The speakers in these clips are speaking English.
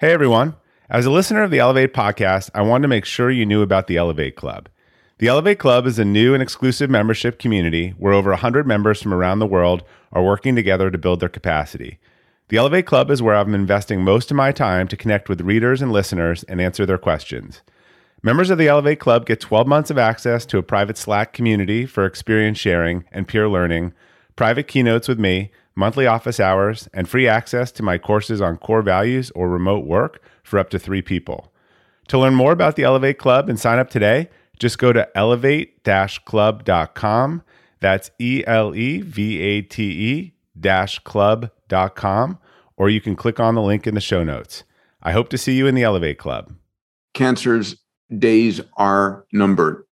Hey everyone, as a listener of the Elevate podcast, I wanted to make sure you knew about the Elevate Club. The Elevate Club is a new and exclusive membership community where over 100 members from around the world are working together to build their capacity. The Elevate Club is where I'm investing most of my time to connect with readers and listeners and answer their questions. Members of the Elevate Club get 12 months of access to a private Slack community for experience sharing and peer learning, private keynotes with me, monthly office hours, and free access to my courses on core values or remote work for up to 3 people. To learn more about the Elevate Club and sign up today, just go to elevate-club.com. That's elevate-club.com, or you can click on the link in the show notes. I hope to see you in the Elevate Club. Cancer's days are numbered.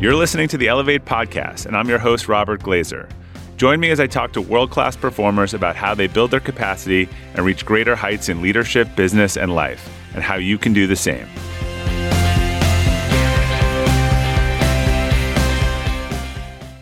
You're listening to the Elevate Podcast, and I'm your host, Robert Glazer. Join me as I talk to world-class performers about how they build their capacity and reach greater heights in leadership, business, and life, and how you can do the same.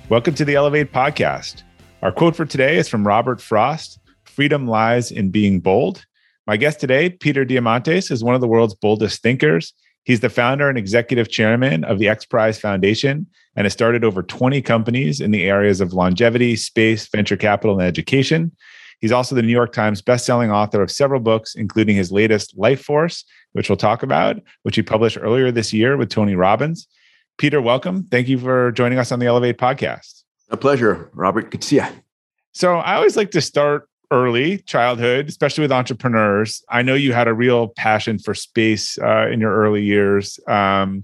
Welcome to the Elevate Podcast. Our quote for today is from Robert Frost, "Freedom lies in being bold." My guest today, Peter Diamandis, is one of the world's boldest thinkers. He's the founder and executive chairman of the XPRIZE Foundation and has started over 20 companies in the areas of longevity, space, venture capital, and education. He's also the New York Times bestselling author of several books, including his latest Life Force, which we'll talk about, which he published earlier this year with Tony Robbins. Peter, welcome. Thank you for joining us on the Elevate Podcast. A pleasure, Robert. Good to see you. So I always like to start early childhood, especially with entrepreneurs. I know you had a real passion for space in your early years. Where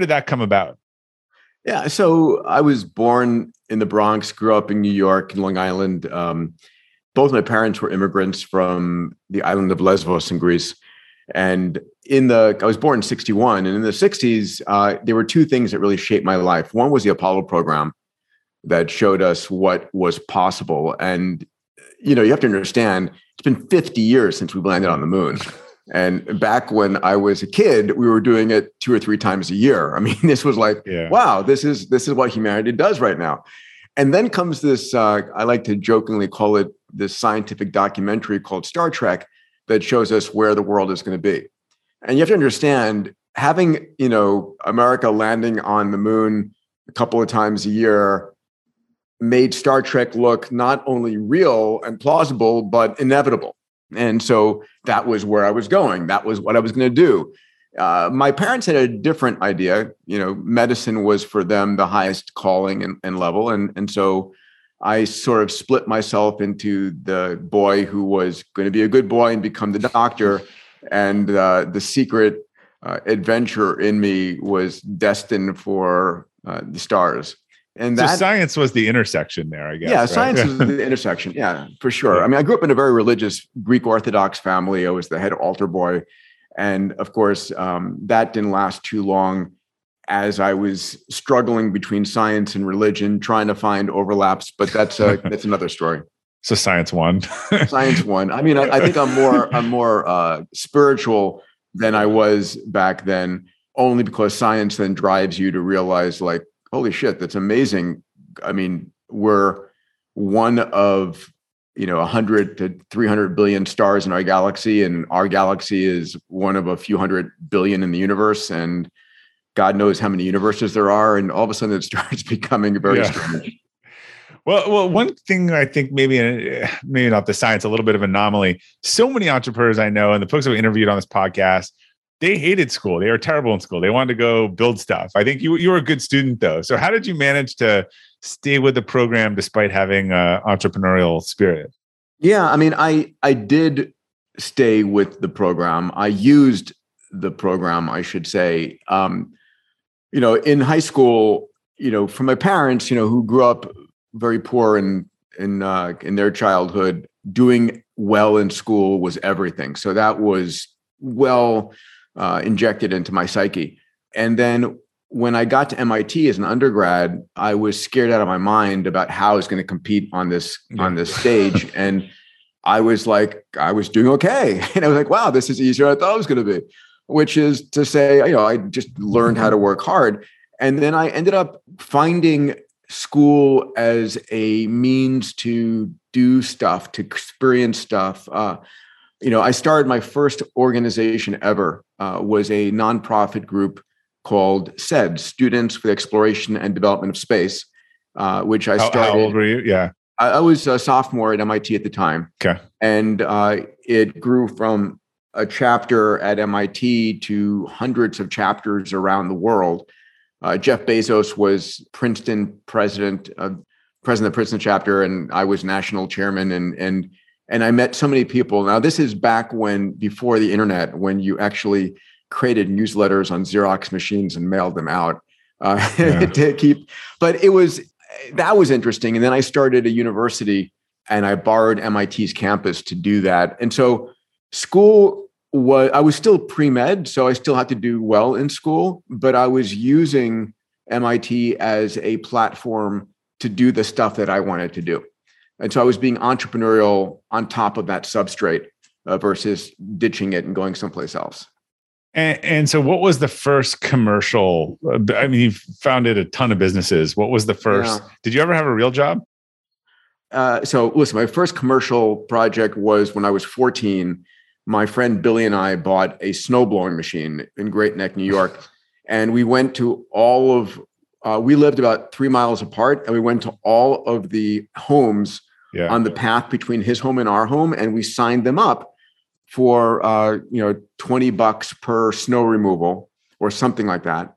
did that come about? Yeah, so I was born in the Bronx, grew up in New York and Long Island. Both my parents were immigrants from the island of Lesbos in Greece. And I was born in 61. And in the 60s, there were two things that really shaped my life. One was the Apollo program that showed us what was possible. And you have to understand, it's been 50 years since we landed on the moon. And back when I was a kid, we were doing it 2 or 3 times a year. I mean, this was like, Wow, this is what humanity does right now. And then comes this, I like to jokingly call it this scientific documentary called Star Trek that shows us where the world is going to be. And you have to understand, having, America landing on the moon a couple of times a year made Star Trek look not only real and plausible, but inevitable. And so that was where I was going. That was what I was going to do. My parents had a different idea. Medicine was for them the highest calling and level. And so I sort of split myself into the boy who was going to be a good boy and become the doctor. And the secret adventure in me was destined for the stars. And so science was the intersection there, I guess. Yeah, right? Science was the intersection. Yeah, for sure. Yeah. I mean, I grew up in a very religious Greek Orthodox family. I was the head altar boy. And of course, that didn't last too long as I was struggling between science and religion, trying to find overlaps. But that's another story. So science won. Science won. I mean, I think I'm more spiritual than I was back then, only because science then drives you to realize, like, holy shit, that's amazing. I mean, we're one of, 100 to 300 billion stars in our galaxy, and our galaxy is one of a few hundred billion in the universe, and God knows how many universes there are, and all of a sudden it starts becoming very strange. Well, one thing I think maybe not the science, a little bit of anomaly. So many entrepreneurs I know and the folks I've interviewed on this podcast, they hated school. They were terrible in school. They wanted to go build stuff. I think you were a good student, though. So how did you manage to stay with the program despite having an entrepreneurial spirit? Yeah, I mean, I did stay with the program. I used the program, I should say. In high school, from my parents, who grew up very poor in their childhood, doing well in school was everything. So that was injected into my psyche. And then when I got to MIT as an undergrad, I was scared out of my mind about how I was going to compete on this stage. And I was doing okay. And I was like, wow, this is easier than I thought it was going to be, which is to say, I just learned how to work hard. And then I ended up finding school as a means to do stuff, to experience stuff. I started my first organization ever was a nonprofit group called SED, Students for Exploration and Development of Space, which I started. How old were you? Yeah. I was a sophomore at MIT at the time. Okay. And it grew from a chapter at MIT to hundreds of chapters around the world. Jeff Bezos was Princeton president of the Princeton chapter, and I was national chairman. And I met so many people. Now, this is back before the internet, when you actually created newsletters on Xerox machines and mailed them out to keep. But that was interesting. And then I started a university, and I borrowed MIT's campus to do that. And so school I was still pre-med, so I still had to do well in school, but I was using MIT as a platform to do the stuff that I wanted to do. And so I was being entrepreneurial on top of that substrate versus ditching it and going someplace else. And so what was the first commercial? I mean, you've founded a ton of businesses. What was the first? Yeah. Did you ever have a real job? So listen, my first commercial project was when I was 14. My friend Billy and I bought a snowblowing machine in Great Neck, New York. And we went to we lived about 3 miles apart, and we went to all of the homes on the path between his home and our home, and we signed them up for $20 per snow removal or something like that.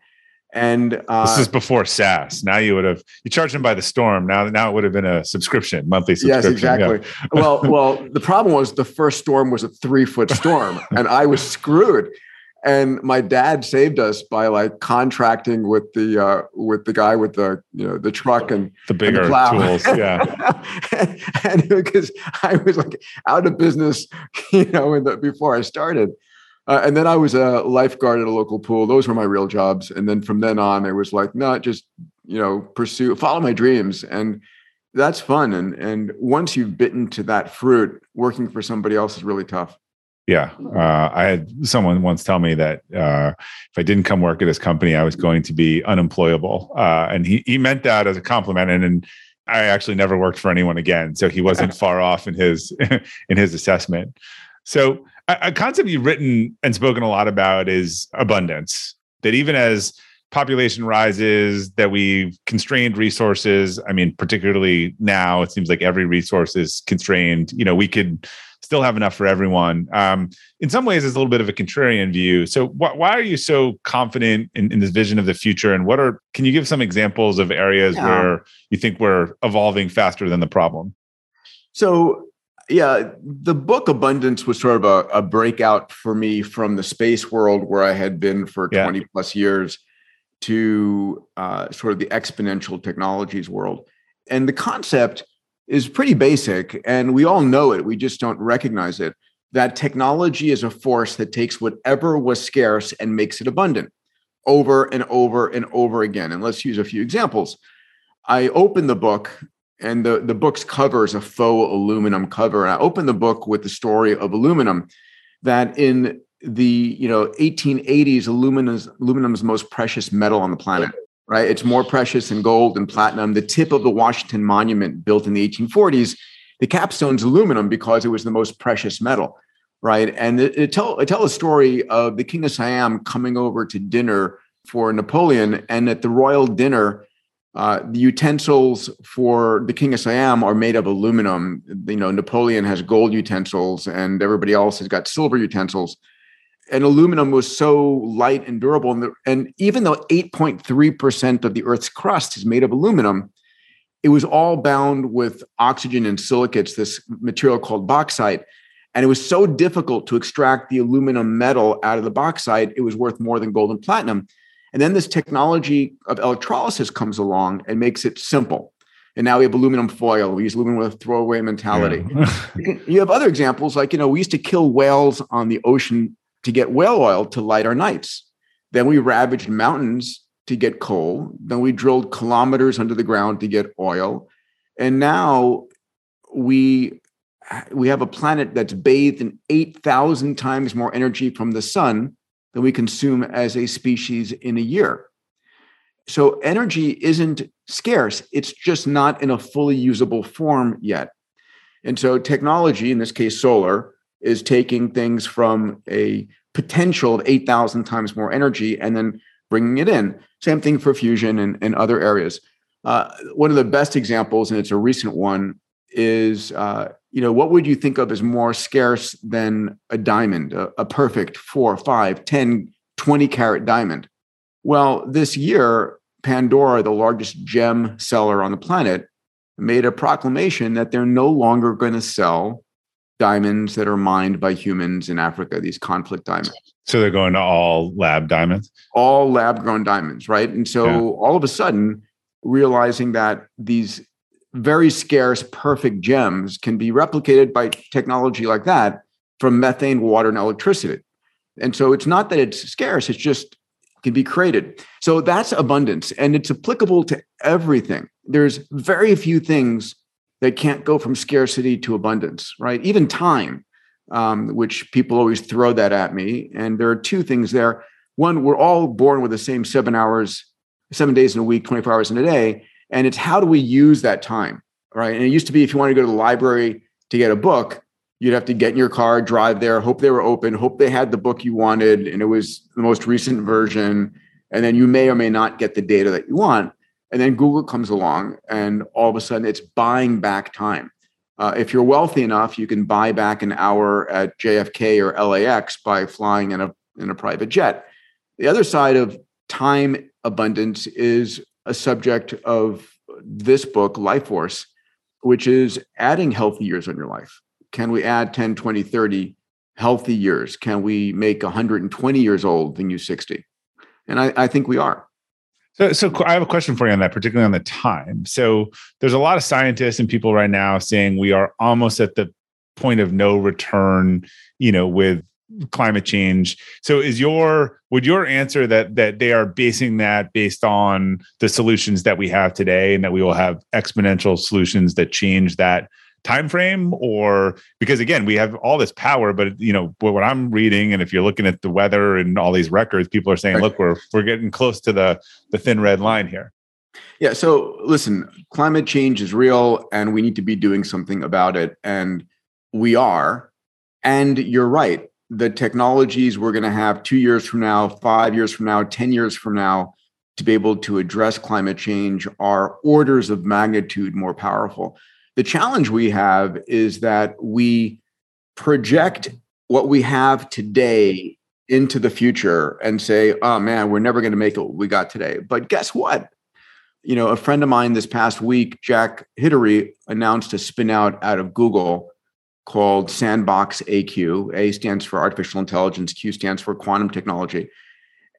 And this is before SaaS. Now you charged them by the storm. Now it would have been a subscription, monthly subscription. Yes, exactly. Yeah. well, the problem was the first storm was a 3-foot storm, and I was screwed. And my dad saved us by contracting with the guy with the the truck and the bigger and the plow. Tools, yeah. And because I was out of business, before I started, and then I was a lifeguard at a local pool. Those were my real jobs. And then from then on, I was follow my dreams, and that's fun. And once you've bitten to that fruit, working for somebody else is really tough. Yeah. I had someone once tell me that if I didn't come work at his company, I was going to be unemployable. And he meant that as a compliment. And I actually never worked for anyone again. So he wasn't far off in his assessment. So a concept you've written and spoken a lot about is abundance, that even as population rises, that we've constrained resources. I mean, particularly now, it seems like every resource is constrained. We could still have enough for everyone. In some ways, it's a little bit of a contrarian view. So why are you so confident in this vision of the future? And can you give some examples of areas where you think we're evolving faster than the problem? So yeah, the book Abundance was sort of a breakout for me from the space world, where I had been for 20 plus years, to sort of the exponential technologies world. And the concept is pretty basic, and we all know it. We just don't recognize it, that technology is a force that takes whatever was scarce and makes it abundant over and over and over again. And let's use a few examples. I opened the book, and the book's cover is a faux aluminum cover. And I opened the book with the story of aluminum, that in the 1880s, aluminum's most precious metal on the planet. Right? It's more precious than gold and platinum. The tip of the Washington Monument, built in the 1840s, the capstone's aluminum because it was the most precious metal, right? And it tell a story of the King of Siam coming over to dinner for Napoleon, and at the royal dinner, the utensils for the King of Siam are made of aluminum. Napoleon has gold utensils, and everybody else has got silver utensils. And aluminum was so light and durable. And even though 8.3% of the Earth's crust is made of aluminum, it was all bound with oxygen and silicates, this material called bauxite. And it was so difficult to extract the aluminum metal out of the bauxite, it was worth more than gold and platinum. And then this technology of electrolysis comes along and makes it simple. And now we have aluminum foil. We use aluminum with a throwaway mentality. Yeah. You have other examples, we used to kill whales on the ocean to get whale oil to light our nights. Then we ravaged mountains to get coal. Then we drilled kilometers under the ground to get oil. And now we have a planet that's bathed in 8,000 times more energy from the sun than we consume as a species in a year. So energy isn't scarce. It's just not in a fully usable form yet. And so technology, in this case, solar, is taking things from a potential of 8,000 times more energy and then bringing it in. Same thing for fusion and other areas. One of the best examples, and it's a recent one, is what would you think of as more scarce than a diamond, a perfect 4, 5, 10, 20-carat diamond? Well, this year, Pandora, the largest gem seller on the planet, made a proclamation that they're no longer going to sell diamonds that are mined by humans in Africa, these conflict diamonds. So they're going to all lab diamonds? All lab-grown diamonds, right? And so all of a sudden, realizing that these very scarce, perfect gems can be replicated by technology like that from methane, water, and electricity. And so it's not that it's scarce, it's just can be created. So that's abundance, and it's applicable to everything. There's very few things that can't go from scarcity to abundance, right? Even time, which people always throw that at me. And there are two things there. One, we're all born with the same 7 days in a week, 24 hours in a day. And it's how do we use that time, right? And it used to be if you wanted to go to the library to get a book, you'd have to get in your car, drive there, hope they were open, hope they had the book you wanted, and it was the most recent version. And then you may or may not get the data that you want. And then Google comes along, and all of a sudden, it's buying back time. If you're wealthy enough, you can buy back an hour at JFK or LAX by flying in a private jet. The other side of time abundance is a subject of this book, Life Force, which is adding healthy years on your life. Can we add 10, 20, 30 healthy years? Can we make 120 years old than you 60? And I think we are. So I have a question for you on that, particularly on the time. So there's a lot of scientists and people right now saying we are almost at the point of no return, with climate change. So would your answer that they are basing that based on the solutions that we have today and that we will have exponential solutions that change that time frame? Or because again, we have all this power, but what I'm reading, and if you're looking at the weather and all these records, people are saying, look, we're getting close to the thin red line here. Yeah. So listen, climate change is real and we need to be doing something about it. And we are. And you're right. The technologies we're going to have 2 years from now, 5 years from now, 10 years from now to be able to address climate change are orders of magnitude more powerful. The challenge we have is that we project what we have today into the future and say, oh man, we're never going to make it what we got today. But guess what? A friend of mine this past week, Jack Hittery, announced a spin out of Google called Sandbox AQ. A stands for artificial intelligence, Q stands for quantum technology.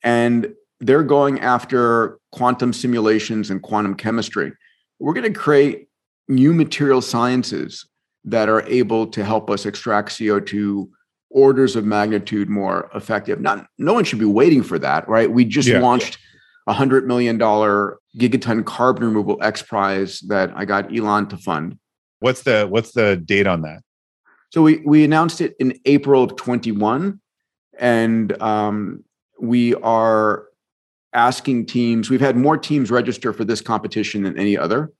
And they're going after quantum simulations and quantum chemistry. We're going to create new material sciences that are able to help us extract CO2 orders of magnitude more effective. No one should be waiting for that, right? We just launched a $100 million gigaton carbon removal XPRIZE that I got Elon to fund. What's the date on that? So we announced it in April of 21, and we are asking teams. We've had more teams register for this competition than any other.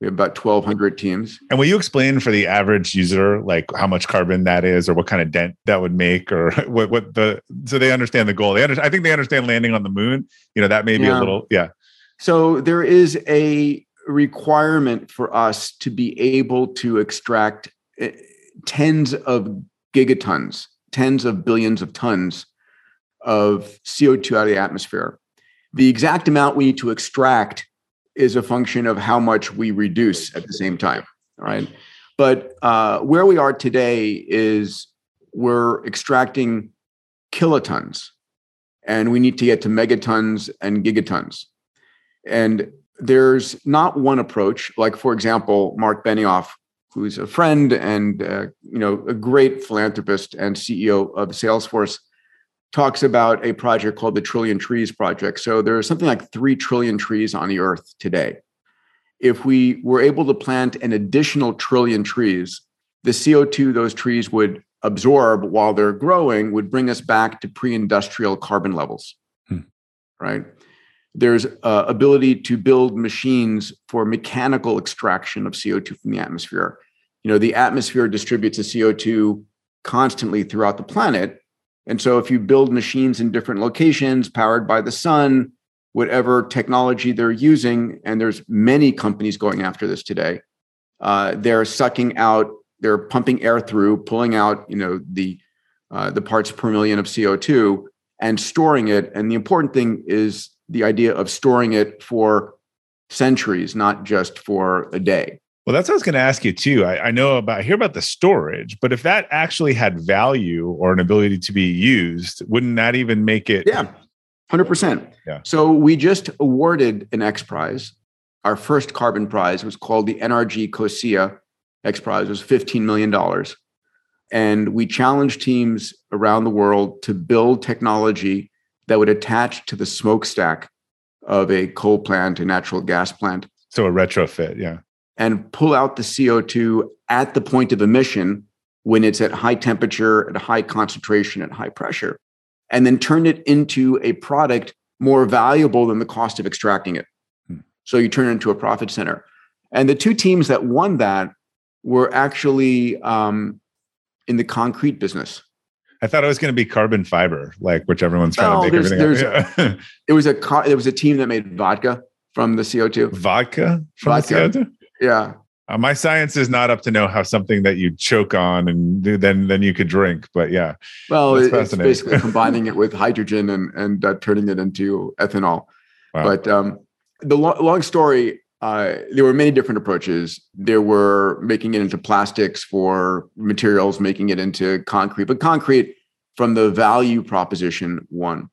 We have about 1,200 teams. And will you explain for the average user, like how much carbon that is, or what kind of dent that would make, or what so they understand the goal? I think they understand landing on the moon. That may be a little, So there is a requirement for us to be able to extract tens of gigatons, tens of billions of tons of CO2 out of the atmosphere. The exact amount we need to extract is a function of how much we reduce at the same time, right? But where we are today is we're extracting kilotons, and we need to get to megatons and gigatons. And there's not one approach. Like, for example, Mark Benioff, who's a friend and a great philanthropist and CEO of Salesforce, talks about a project called the Trillion Trees Project. So there are something like 3 trillion trees on the earth today. If we were able to plant an additional trillion trees, the CO2 those trees would absorb while they're growing would bring us back to pre-industrial carbon levels, right? There's ability to build machines for mechanical extraction of CO2 from the atmosphere. You know, the atmosphere distributes the CO2 constantly throughout the planet. And so if you build machines in different locations powered by the sun, whatever technology they're using, and there's many companies going after this today, they're sucking out, they're pumping air through, pulling out, you know, the parts per million of CO2 and storing it. And the important thing is the idea of storing it for centuries, not just for a day. Well, that's what I was going to ask you too. I hear about the storage, but if that actually had value or an ability to be used, wouldn't that even make it? Yeah, 100%. Yeah. So we just awarded an XPRIZE. Our first carbon prize was called the NRG COSIA XPRIZE. It was $15 million. And we challenged teams around the world to build technology that would attach to the smokestack of a coal plant, a natural gas plant. So a retrofit, yeah. And pull out the CO2 at the point of emission when it's at high temperature, at a high concentration, at high pressure, and then turn it into a product more valuable than the cost of extracting it. So you turn it into a profit center. And the two teams that won that were actually in the concrete business. I thought it was going to be carbon fiber, like which everyone's trying to make everything out of. There was a team that made vodka from the CO2. Vodka from the CO2? Yeah. My science is not up to know how something that you choke on and then you could drink, but yeah. Well, it's basically combining it with hydrogen and turning it into ethanol. Wow. But the long story, there were many different approaches. There were making it into plastics for materials, making it into concrete, but concrete from the value proposition one.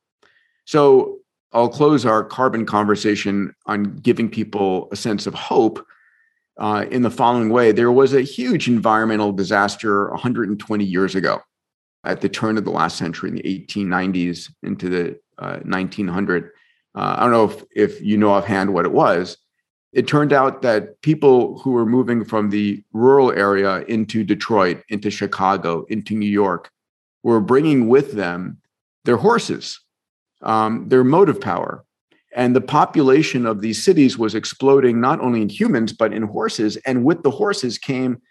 So I'll close our carbon conversation on giving people a sense of hope. In the following way, there was a huge environmental disaster 120 years ago at the turn of the last century in the 1890s into the 1900. I don't know if you know offhand what it was. It turned out that people who were moving from the rural area into Detroit, into Chicago, into New York, were bringing with them their horses, their motive power. And the population of these cities was exploding, not only in humans, but in horses. And with the horses came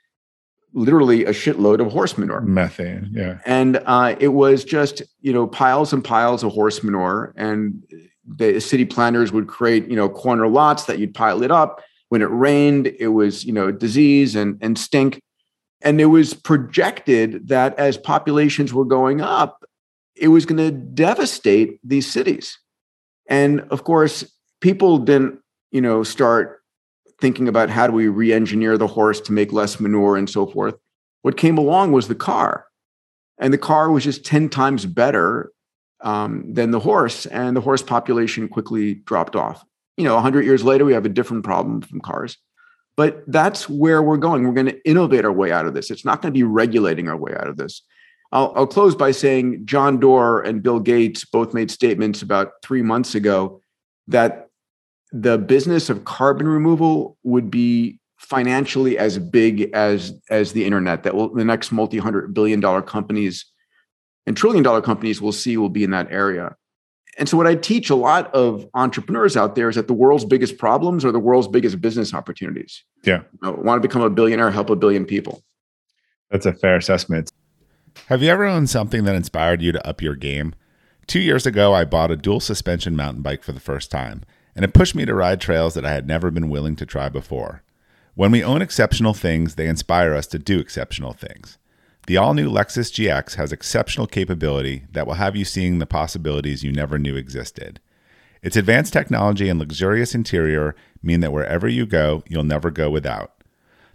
literally a shitload of horse manure. Methane, yeah. And it was just, you know, piles and piles of horse manure. And the city planners would create, you know, corner lots that you'd pile it up. When it rained, it was, you know, disease and stink. And it was projected that as populations were going up, it was going to devastate these cities. And of course, people didn't, you know, start thinking about how do we re-engineer the horse to make less manure and so forth. What came along was the car. And the car was just 10 times better than the horse. And the horse population quickly dropped off. You know, 100 years later, we have a different problem from cars. But that's where we're going. We're going to innovate our way out of this. It's not going to be regulating our way out of this. I'll close by saying John Doerr and Bill Gates both made statements about 3 months ago that the business of carbon removal would be financially as big as the internet, that the next multi-hundred-billion-dollar companies and trillion-dollar companies we'll see will be in that area. And so what I teach a lot of entrepreneurs out there is that the world's biggest problems are the world's biggest business opportunities. Yeah. You know, want to become a billionaire, help a billion people. That's a fair assessment. Have you ever owned something that inspired you to up your game? 2 years ago, I bought a dual suspension mountain bike for the first time, and it pushed me to ride trails that I had never been willing to try before. When we own exceptional things, they inspire us to do exceptional things. The all-new Lexus GX has exceptional capability that will have you seeing the possibilities you never knew existed. Its advanced technology and luxurious interior mean that wherever you go, you'll never go without.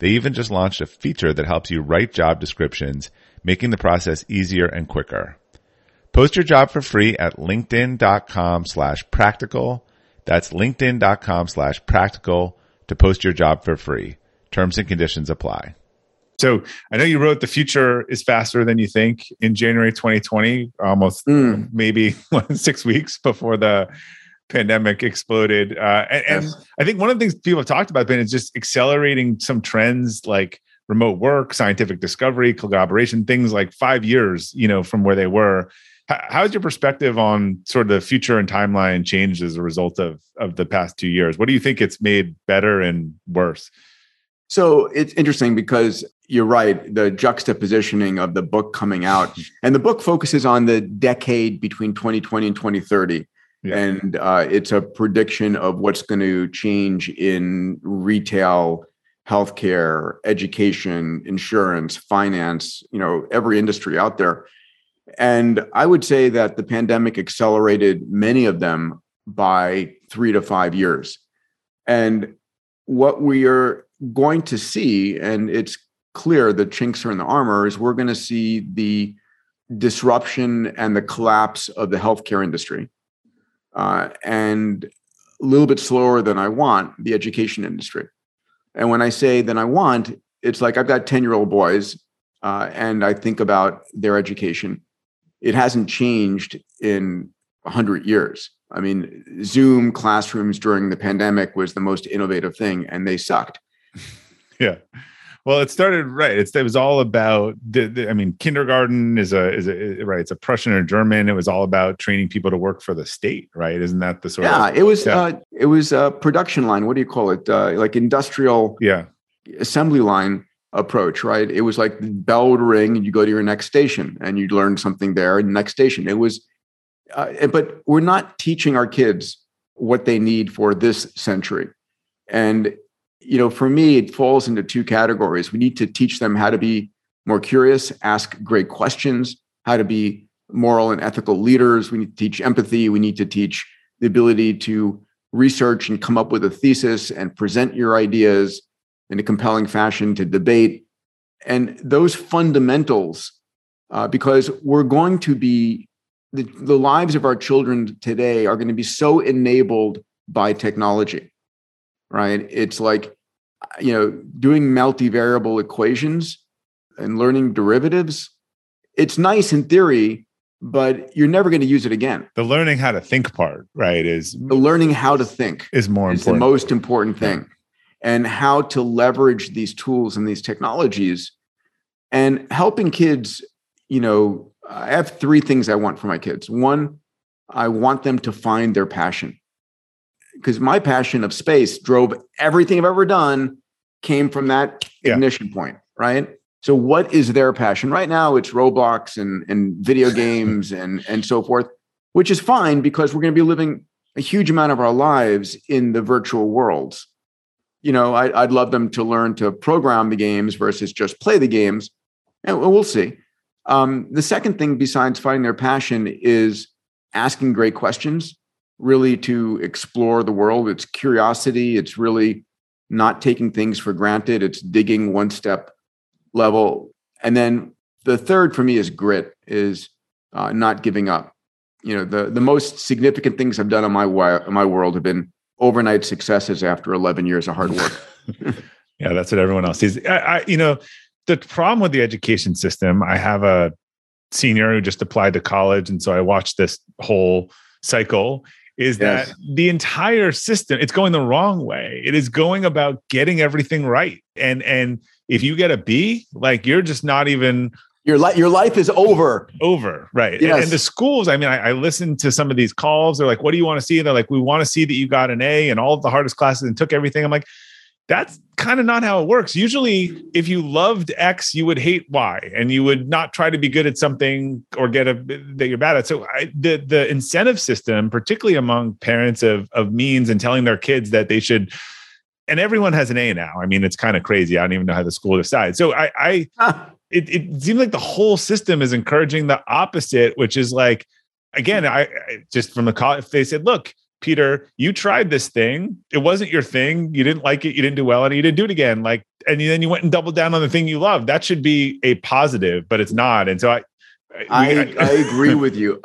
They even just launched a feature that helps you write job descriptions, making the process easier and quicker. Post your job for free at linkedin.com/practical. That's linkedin.com/practical to post your job for free. Terms and conditions apply. So I know you wrote The Future is Faster Than You Think in January 2020, almost maybe 6 weeks before the pandemic exploded. And I think one of the things people have talked about, Ben, is just accelerating some trends like remote work, scientific discovery, collaboration, things like 5 years, you know, from where they were. How has your perspective on sort of the future and timeline changed as a result of the past 2 years? What do you think it's made better and worse? So it's interesting because you're right, the juxtapositioning of the book coming out. And the book focuses on the decade between 2020 and 2030. Yeah. And it's a prediction of what's going to change in retail, healthcare, education, insurance, finance, you know, every industry out there. And I would say that the pandemic accelerated many of them by 3 to 5 years. And what we are going to see, and it's clear the chinks are in the armor, is we're going to see the disruption and the collapse of the healthcare industry, and a little bit slower than I want, the education industry. And when I say than I want, it's like I've got 10-year-old boys, and I think about their education. It hasn't changed in 100 years. I mean, Zoom classrooms during the pandemic was the most innovative thing, and they sucked. Yeah. Well, it started right. It was all about the I mean, kindergarten is a right. It's a Prussian or German. It was all about training people to work for the state, right? Isn't that the sort of? Yeah, it was a production line. What do you call it? Like industrial assembly line approach, right? It was like the bell would ring and you go to your next station and you'd learn something there in the next station. It was, but we're not teaching our kids what they need for this century. And you know, for me, it falls into two categories. We need to teach them how to be more curious, ask great questions, how to be moral and ethical leaders. We need to teach empathy. We need to teach the ability to research and come up with a thesis and present your ideas in a compelling fashion, to debate. And those fundamentals, because we're going to be, the lives of our children today are going to be so enabled by technology. Right? It's like, you know, doing multivariable equations and learning derivatives. It's nice in theory, but you're never going to use it again. The learning how to think part, right? Is more important. It's the most important thing. And how to leverage these tools and these technologies and helping kids, you know, I have three things I want for my kids. One, I want them to find their passion. Because my passion of space drove everything I've ever done came from that ignition point, right? So what is their passion? Right now, it's Roblox and video games and so forth, which is fine because we're going to be living a huge amount of our lives in the virtual worlds. You know, I'd love them to learn to program the games versus just play the games. And we'll see. The second thing besides finding their passion is asking great questions. Really to explore the world. It's curiosity. It's really not taking things for granted. It's digging one step level. And then the third for me is grit, is not giving up. You know, the most significant things I've done on my world have been overnight successes after 11 years of hard work. Yeah, that's what everyone else sees. I, you know, the problem with the education system, I have a senior who just applied to college. And so I watched this whole cycle. is that the entire system, it's going the wrong way. It is going about getting everything right. And if you get a B, like you're just not even... Your life is over. Over, right. Yes. And the schools, I mean, I listened to some of these calls. They're like, what do you want to see? And they're like, we want to see that you got an A in all of the hardest classes and took everything. I'm like, that's kind of not how it works. Usually, if you loved X, you would hate Y, and you would not try to be good at something or get that you're bad at. So the incentive system, particularly among parents of means and telling their kids that they should, and everyone has an A now. I mean, it's kind of crazy. I don't even know how the school decides. So it seems like the whole system is encouraging the opposite, which is like, again, I just from the call, if they said, look, Peter, you tried this thing. It wasn't your thing. You didn't like it. You didn't do well at it. You didn't do it again. Like, and then you went and doubled down on the thing you loved. That should be a positive, but it's not. And so I agree with you.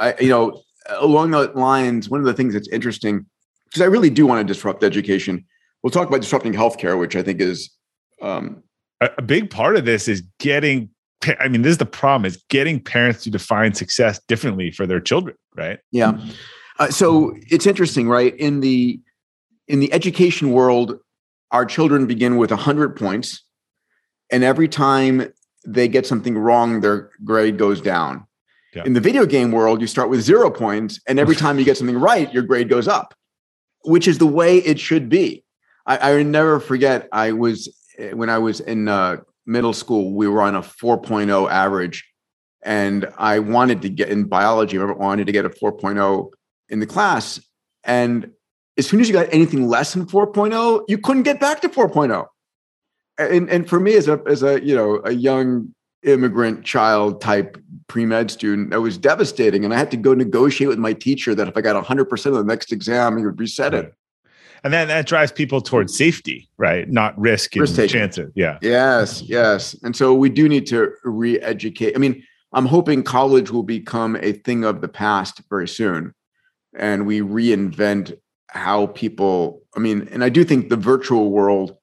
Along the lines, one of the things that's interesting, because I really do want to disrupt education. We'll talk about disrupting healthcare, which I think is a big part of this is getting. I mean, this is the problem: is getting parents to define success differently for their children, right? Yeah. So it's interesting, right? In the education world, our children begin with 100 points, and every time they get something wrong, their grade goes down. Yeah. In the video game world, you start with 0 points, and every time you get something right, your grade goes up, which is the way it should be. I never forget, when I was in middle school, we were on a 4.0 average, and I wanted to get in biology. I wanted to get a 4.0. in the class. And as soon as you got anything less than 4.0, you couldn't get back to 4.0. And for me, as a young immigrant child type pre-med student, that was devastating. And I had to go negotiate with my teacher that if I got 100% of the next exam, he would reset it. And then that drives people towards safety, right? Not risk and chances. Yeah. Yes. And so we do need to re-educate. I mean, I'm hoping college will become a thing of the past very soon. And we reinvent how people, and I do think the virtual world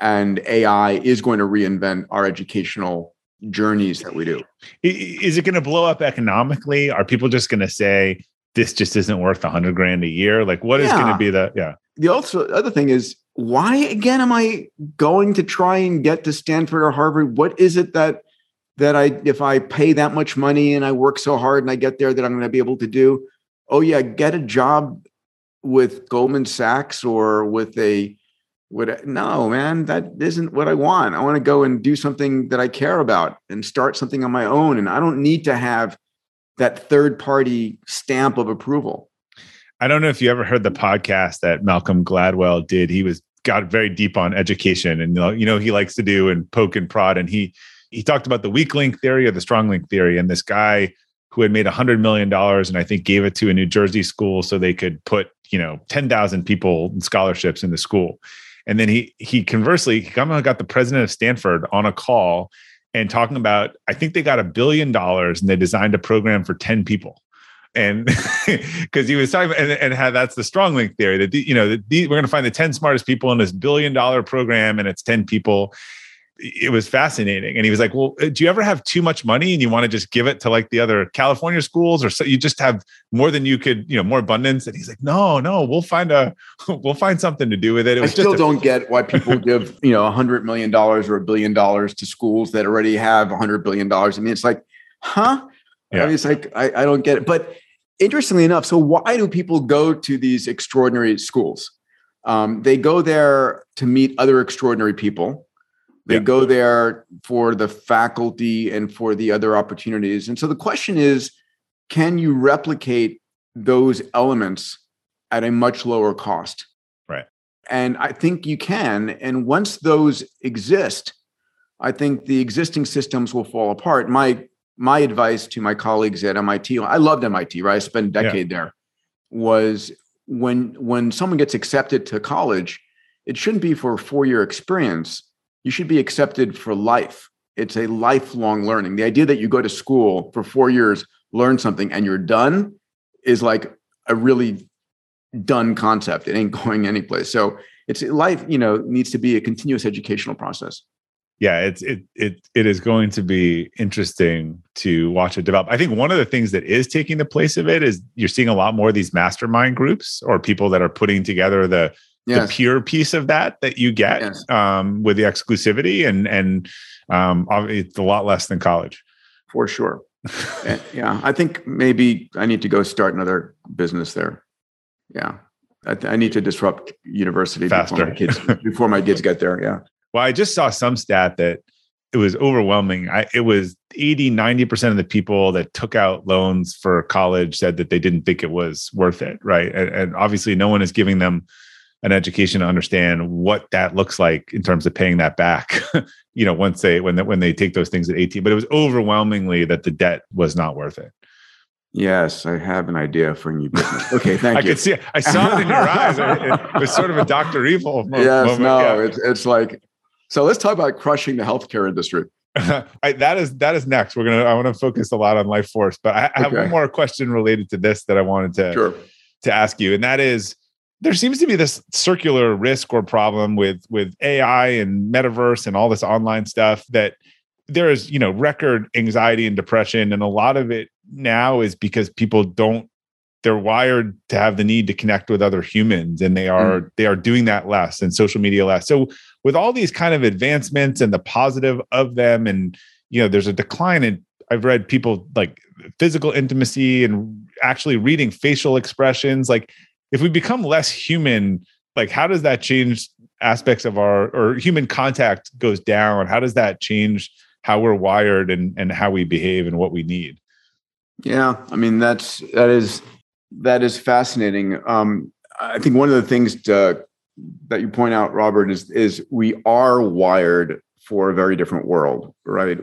and AI is going to reinvent our educational journeys that we do. Is it going to blow up economically? Are people just going to say, this just isn't worth $100,000 a year? Like what is going to be the? The also other thing is, why again, am I going to try and get to Stanford or Harvard? What is it that if I pay that much money and I work so hard and I get there that I'm going to be able to do? Oh yeah, get a job with Goldman Sachs or no, man, that isn't what I want. I want to go and do something that I care about and start something on my own. And I don't need to have that third party stamp of approval. I don't know if you ever heard the podcast that Malcolm Gladwell did. He got very deep on education, and he likes to do and poke and prod. And he talked about the weak link theory or the strong link theory. And this guy who had made $100 million and I think gave it to a New Jersey school so they could put, 10,000 people in scholarships in the school. And then he conversely got the president of Stanford on a call and talking about, I think they got $1 billion and they designed a program for 10 people. And because he was talking about, and how that's the strong link theory that, we're going to find the 10 smartest people in this $1 billion program and it's 10 people. It was fascinating. And he was like, well, do you ever have too much money and you want to just give it to like the other California schools, or so you just have more than you could, more abundance? And he's like, no, we'll find something to do with it. I still don't get why people give, $100 million or $1 billion to schools that already have $100 billion. I mean, it's like, huh? Yeah. I mean, it's like, I don't get it. But interestingly enough, so why do people go to these extraordinary schools? They go there to meet other extraordinary people. They go there for the faculty and for the other opportunities. And so the question is, can you replicate those elements at a much lower cost? Right. And I think you can. And once those exist, I think the existing systems will fall apart. My advice to my colleagues at MIT, I loved MIT, right? I spent a decade there, was when someone gets accepted to college, it shouldn't be for a 4-year experience. You should be accepted for life. It's a lifelong learning. The idea that you go to school for 4 years, learn something, and you're done is like a really done concept. It ain't going anyplace. So it's life, needs to be a continuous educational process. yeah, it is going to be interesting to watch it develop. I think one of the things that is taking the place of it is you're seeing a lot more of these mastermind groups or people that are putting together the peer piece of that you get with the exclusivity, and it's a lot less than college. For sure. Yeah. I think maybe I need to go start another business there. Yeah. I need to disrupt university faster before my kids get there. Yeah. Well, I just saw some stat that it was overwhelming. It was 80, 90% of the people that took out loans for college said that they didn't think it was worth it. Right. And obviously no one is giving them an education to understand what that looks like in terms of paying that back, once when they take those things at 18, but it was overwhelmingly that the debt was not worth it. Yes, I have an idea for a new business. Okay, thank you. I could see it. I saw it in your eyes. It was sort of a Dr. Evil moment. Yes, no, yeah. It's like, so let's talk about crushing the healthcare industry. That is next. I want to focus a lot on Life Force, but I have one more question related to this that I wanted to ask you. And that is, there seems to be this circular risk or problem with AI and metaverse and all this online stuff that there is, record anxiety and depression. And a lot of it now is because people they're wired to have the need to connect with other humans, and they are doing that less, and social media less. So with all these kind of advancements and the positive of them, and, there's a decline in, I've read people like physical intimacy and actually reading facial expressions. Like, if we become less human, like, how does that change aspects of or human contact goes down? How does that change how we're wired and how we behave and what we need? Yeah. I mean, that is fascinating. I think one of the things that you point out, Robert, is we are wired for a very different world, right?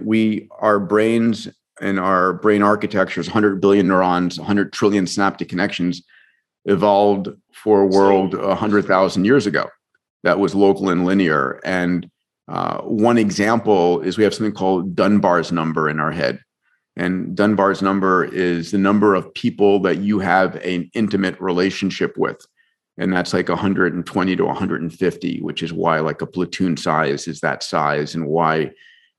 Our brains and our brain architectures, 100 billion neurons, 100 trillion synaptic connections, evolved for a world 100,000 years ago that was local and linear. And one example is we have something called Dunbar's number in our head. And Dunbar's number is the number of people that you have an intimate relationship with. And that's like 120 to 150, which is why like a platoon size is that size, and why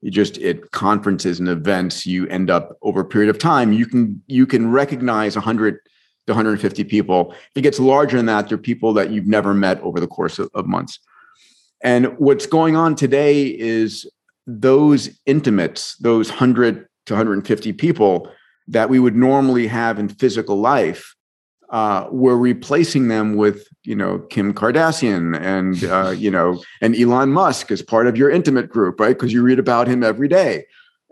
at conferences and events, you end up over a period of time, you can recognize 100 to 150 people. If it gets larger than that, they're people that you've never met over the course of months. And what's going on today is those intimates, those 100 to 150 people that we would normally have in physical life, we're replacing them with, Kim Kardashian and Elon Musk as part of your intimate group, right? Because you read about him every day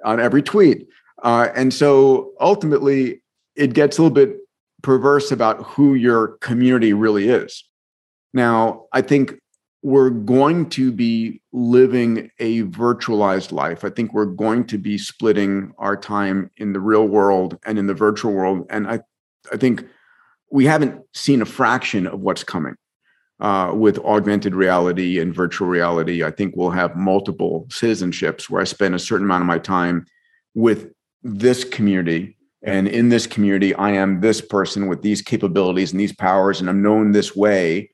on every tweet. And so ultimately, it gets a little bit perverse about who your community really is. Now, I think we're going to be living a virtualized life. I think we're going to be splitting our time in the real world and in the virtual world. And I think we haven't seen a fraction of what's coming with augmented reality and virtual reality. I think we'll have multiple citizenships where I spend a certain amount of my time with this community. And in this community, I am this person with these capabilities and these powers, and I'm known this way,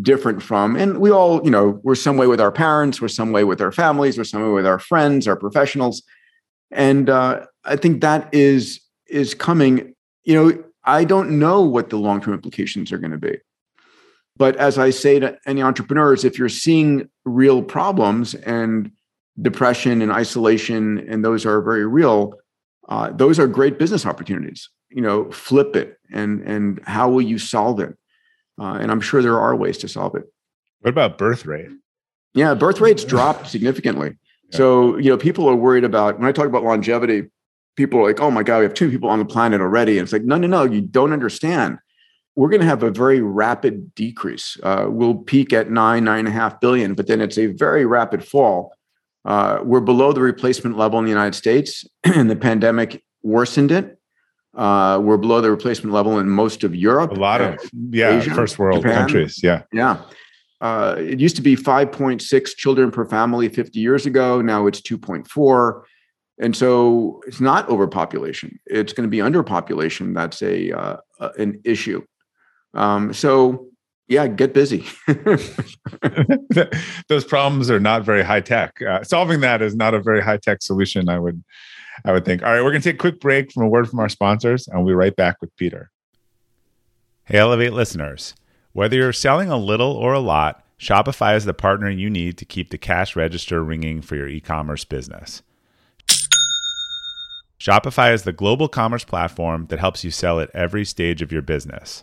different from, and we all, we're some way with our parents, we're some way with our families, we're some way with our friends, our professionals. And I think that is coming. I don't know what the long-term implications are going to be. But as I say to any entrepreneurs, if you're seeing real problems and depression and isolation, and those are very real, those are great business opportunities. Flip it and how will you solve it? And I'm sure there are ways to solve it. What about birth rate? Yeah, birth rates dropped significantly. Yeah. So, people are worried about, when I talk about longevity, people are like, oh my God, we have 2 people on the planet already. And it's like, no, you don't understand. We're going to have a very rapid decrease. We'll peak at 9.5 billion, but then it's a very rapid fall. We're below the replacement level in the United States, and the pandemic worsened it. We're below the replacement level in most of Europe. A lot of Asia, first world Japan, countries. Yeah. Yeah. It used to be 5.6 children per family 50 years ago. Now it's 2.4. And so it's not overpopulation. It's going to be underpopulation. That's an issue. So Yeah, get busy. Those problems are not very high tech. Solving that is not a very high tech solution, I would think. All right, we're going to take a quick break from a word from our sponsors, and we'll be right back with Peter. Hey, Elevate listeners. Whether you're selling a little or a lot, Shopify is the partner you need to keep the cash register ringing for your e-commerce business. Shopify is the global commerce platform that helps you sell at every stage of your business.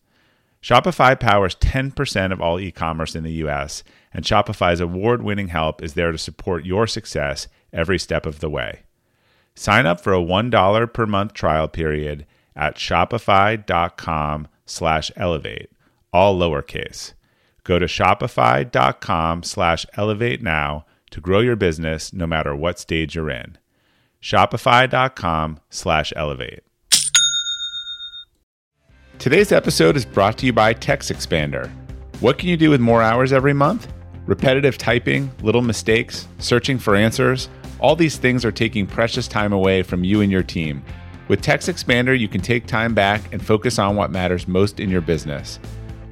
Shopify powers 10% of all e-commerce in the U.S., and Shopify's award-winning help is there to support your success every step of the way. Sign up for a $1 per month trial period at shopify.com/elevate, all lowercase. Go to shopify.com/elevate now to grow your business no matter what stage you're in. Shopify.com/elevate. Today's episode is brought to you by TextExpander. What can you do with more hours every month? Repetitive typing, little mistakes, searching for answers, all these things are taking precious time away from you and your team. With TextExpander, you can take time back and focus on what matters most in your business.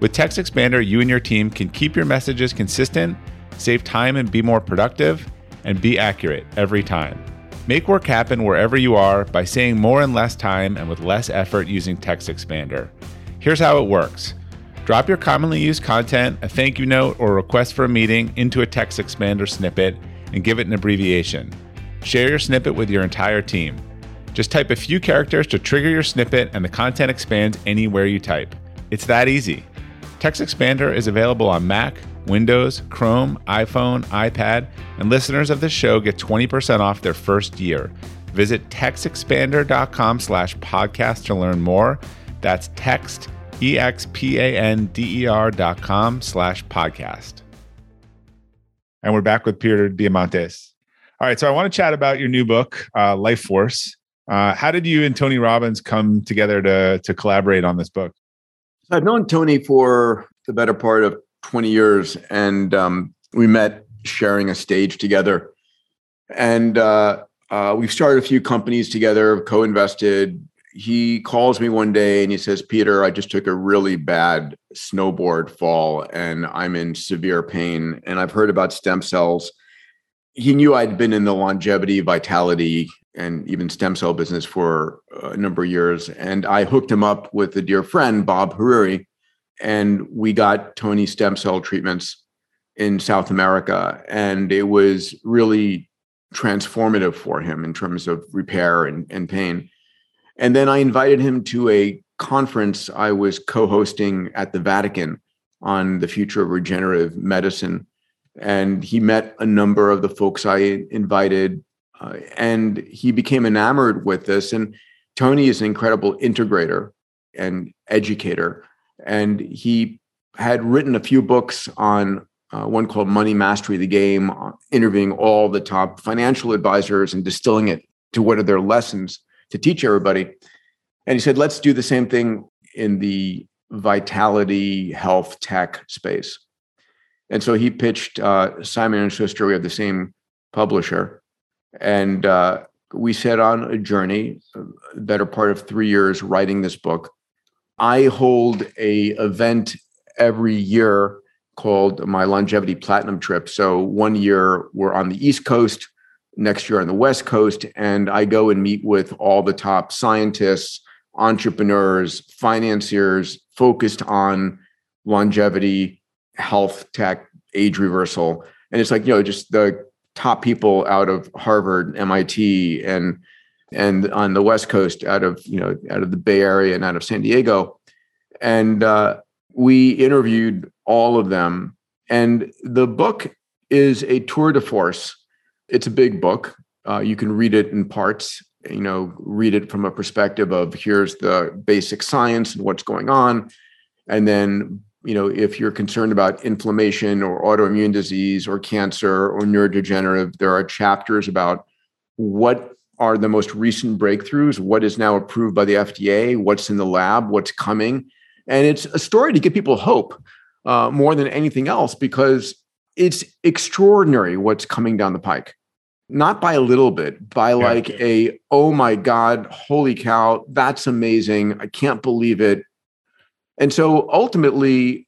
With TextExpander, you and your team can keep your messages consistent, save time and be more productive, and be accurate every time. Make work happen wherever you are by saying more in less time and with less effort using TextExpander. Here's how it works. Drop your commonly used content, a thank you note, or request for a meeting into a TextExpander snippet and give it an abbreviation. Share your snippet with your entire team. Just type a few characters to trigger your snippet and the content expands anywhere you type. It's that easy. TextExpander is available on Mac, Windows, Chrome, iPhone, iPad, and listeners of this show get 20% off their first year. Visit textexpander.com/podcast to learn more. That's textexpander.com/podcast. And we're back with Peter Diamandis. All right, so I want to chat about your new book, Life Force. How did you and Tony Robbins come together to collaborate on this book? I've known Tony for the better part of 20 years, and we met sharing a stage together. And we've started a few companies together, co-invested. He calls me one day and he says, Peter, I just took a really bad snowboard fall and I'm in severe pain. And I've heard about stem cells. He knew I'd been in the longevity, vitality, and even stem cell business for a number of years. And I hooked him up with a dear friend, Bob Hariri, and we got Tony stem cell treatments in South America. And it was really transformative for him in terms of repair and pain. And then I invited him to a conference I was co-hosting at the Vatican on the future of regenerative medicine. And he met a number of the folks I invited, and he became enamored with this. And Tony is an incredible integrator and educator. And he had written a few books on one called Money Mastery the Game, interviewing all the top financial advisors and distilling it to what are their lessons to teach everybody. And he said, let's do the same thing in the vitality health tech space. And so he pitched Simon & Schuster. We have the same publisher. And we set on a journey, the better part of 3 years writing this book. I hold an event every year called my Longevity Platinum Trip. So 1 year we're on the East Coast, next year on the West Coast, and I go and meet with all the top scientists, entrepreneurs, financiers focused on longevity, health tech, age reversal. And it's like, you know, just the top people out of Harvard, MIT, and on the West Coast out of the Bay Area and out of San Diego. And we interviewed all of them. And the book is a tour de force. It's a big book. You can read it in parts, you know, read it from a perspective of here's the basic science and what's going on. And then you know, if you're concerned about inflammation or autoimmune disease or cancer or neurodegenerative, there are chapters about what are the most recent breakthroughs, what is now approved by the FDA, what's in the lab, what's coming. And it's a story to give people hope more than anything else, because it's extraordinary what's coming down the pike. Not by a little bit, by like a, oh my God, holy cow, that's amazing. I can't believe it. And so ultimately,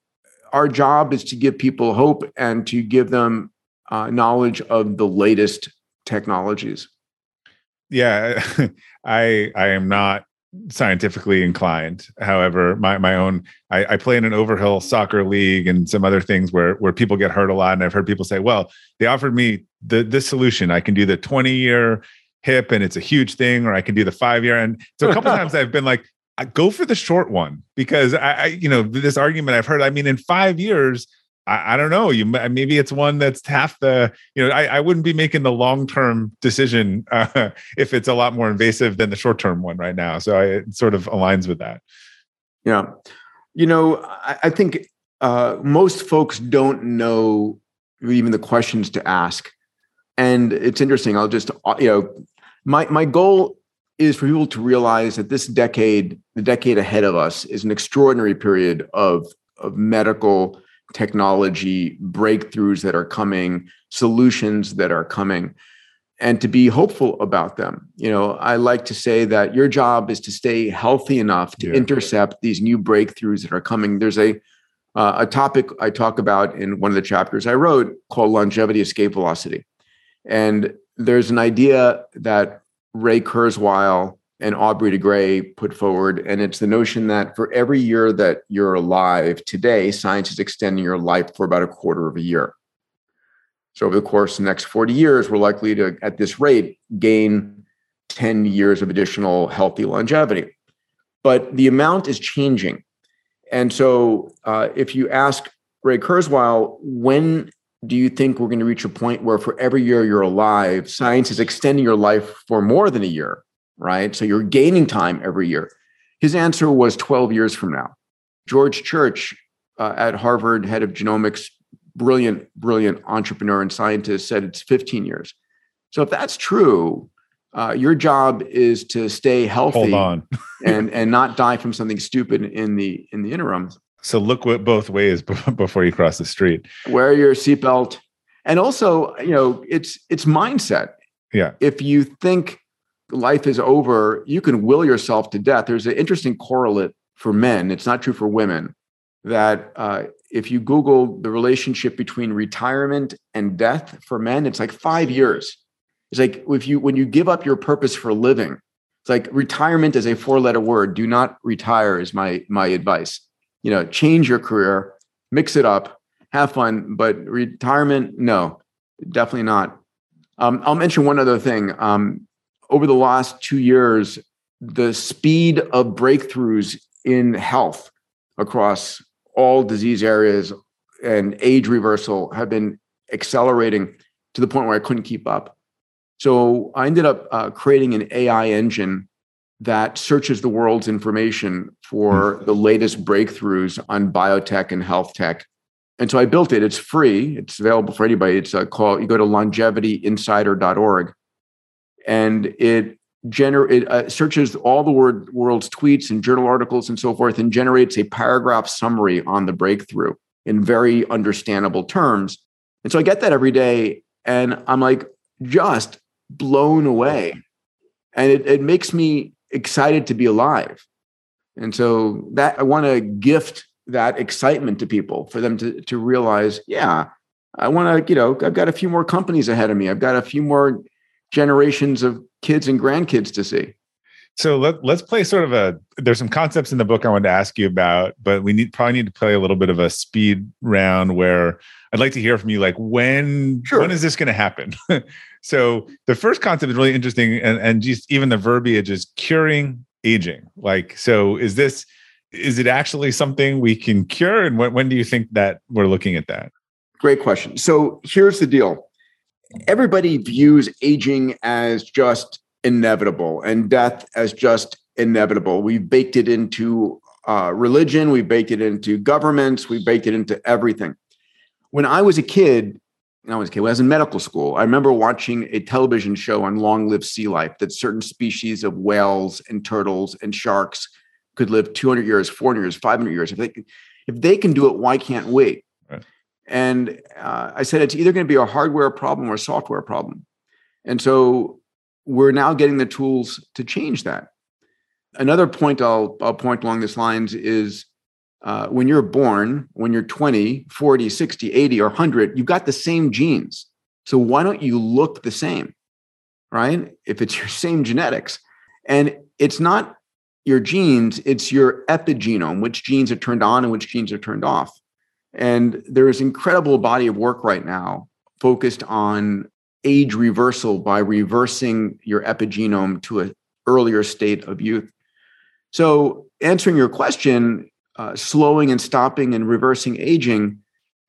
our job is to give people hope and to give them knowledge of the latest technologies. Yeah, I am not scientifically inclined. However, my own, I play in an overhill soccer league and some other things where people get hurt a lot. And I've heard people say, well, they offered me this solution. I can do the 20-year hip and it's a huge thing, or I can do the 5-year. And so a couple times I've been like, I go for the short one, because I you know, this argument I've heard, I mean, in 5 years, I don't know, maybe it's one that's half the, you know, I wouldn't be making the long-term decision if it's a lot more invasive than the short-term one right now. So it sort of aligns with that. Yeah. You know, I think most folks don't know even the questions to ask. And it's interesting. I'll just, you know, my goal is for people to realize that this decade, the decade ahead of us, is an extraordinary period of medical technology breakthroughs that are coming, solutions that are coming, and to be hopeful about them. You know, I like to say that your job is to stay healthy enough to intercept these new breakthroughs that are coming. There's a topic I talk about in one of the chapters I wrote called longevity escape velocity. And there's an idea that Ray Kurzweil and Aubrey de Grey put forward. And it's the notion that for every year that you're alive today, science is extending your life for about a quarter of a year. So over the course of the next 40 years, we're likely to, at this rate, gain 10 years of additional healthy longevity. But the amount is changing. And so if you ask Ray Kurzweil, when do you think we're going to reach a point where for every year you're alive, science is extending your life for more than a year? Right? So you're gaining time every year. His answer was 12 years from now. George Church at Harvard, head of genomics, brilliant, brilliant entrepreneur and scientist, said it's 15 years. So if that's true, your job is to stay healthy and not die from something stupid in the interim. So look both ways before you cross the street. Wear your seatbelt. And also, you know, it's mindset. Yeah. If you think life is over, you can will yourself to death. There's an interesting correlate for men. It's not true for women, that if you Google the relationship between retirement and death for men, it's like 5 years. It's like when you give up your purpose for living, it's like retirement is a 4-letter word. Do not retire is my advice. You know, change your career, mix it up, have fun, but retirement, no, definitely not. I'll mention one other thing. Over the last 2 years, the speed of breakthroughs in health across all disease areas and age reversal have been accelerating to the point where I couldn't keep up. So I ended up creating an AI engine that searches the world's information for the latest breakthroughs on biotech and health tech. And so I built it. It's free. It's available for anybody. It's you go to longevityinsider.org. And it searches all the world's tweets and journal articles and so forth, and generates a paragraph summary on the breakthrough in very understandable terms. And so I get that every day, and I'm like just blown away. And it makes me excited to be alive. And so that I want to gift that excitement to people, for them to realize, yeah, I want to, you know, I've got a few more companies ahead of me. I've got a few more generations of kids and grandkids to see. So let's play sort of there's some concepts in the book I wanted to ask you about, but we probably need to play a little bit of a speed round where I'd like to hear from you, like when is this going to happen? So the first concept is really interesting. And just even the verbiage is curing aging. Like, so is it actually something we can cure? And when do you think that we're looking at that? Great question. So here's the deal. Everybody views aging as just inevitable and death as just inevitable. We've baked it into religion. We baked it into governments. We baked it into everything. When I was a kid, when I was in medical school, I remember watching a television show on long lived sea life, that certain species of whales and turtles and sharks could live 200 years, 400 years, 500 years. If they can do it, why can't we? Right. And I said, it's either going to be a hardware problem or a software problem. And so we're now getting the tools to change that. Another point I'll point along these lines is when you're born, when you're 20, 40, 60, 80, or 100, you've got the same genes. So why don't you look the same, right? If it's your same genetics. And it's not your genes, it's your epigenome, which genes are turned on and which genes are turned off. And there is an incredible body of work right now focused on age reversal by reversing your epigenome to an earlier state of youth. So answering your question, slowing and stopping and reversing aging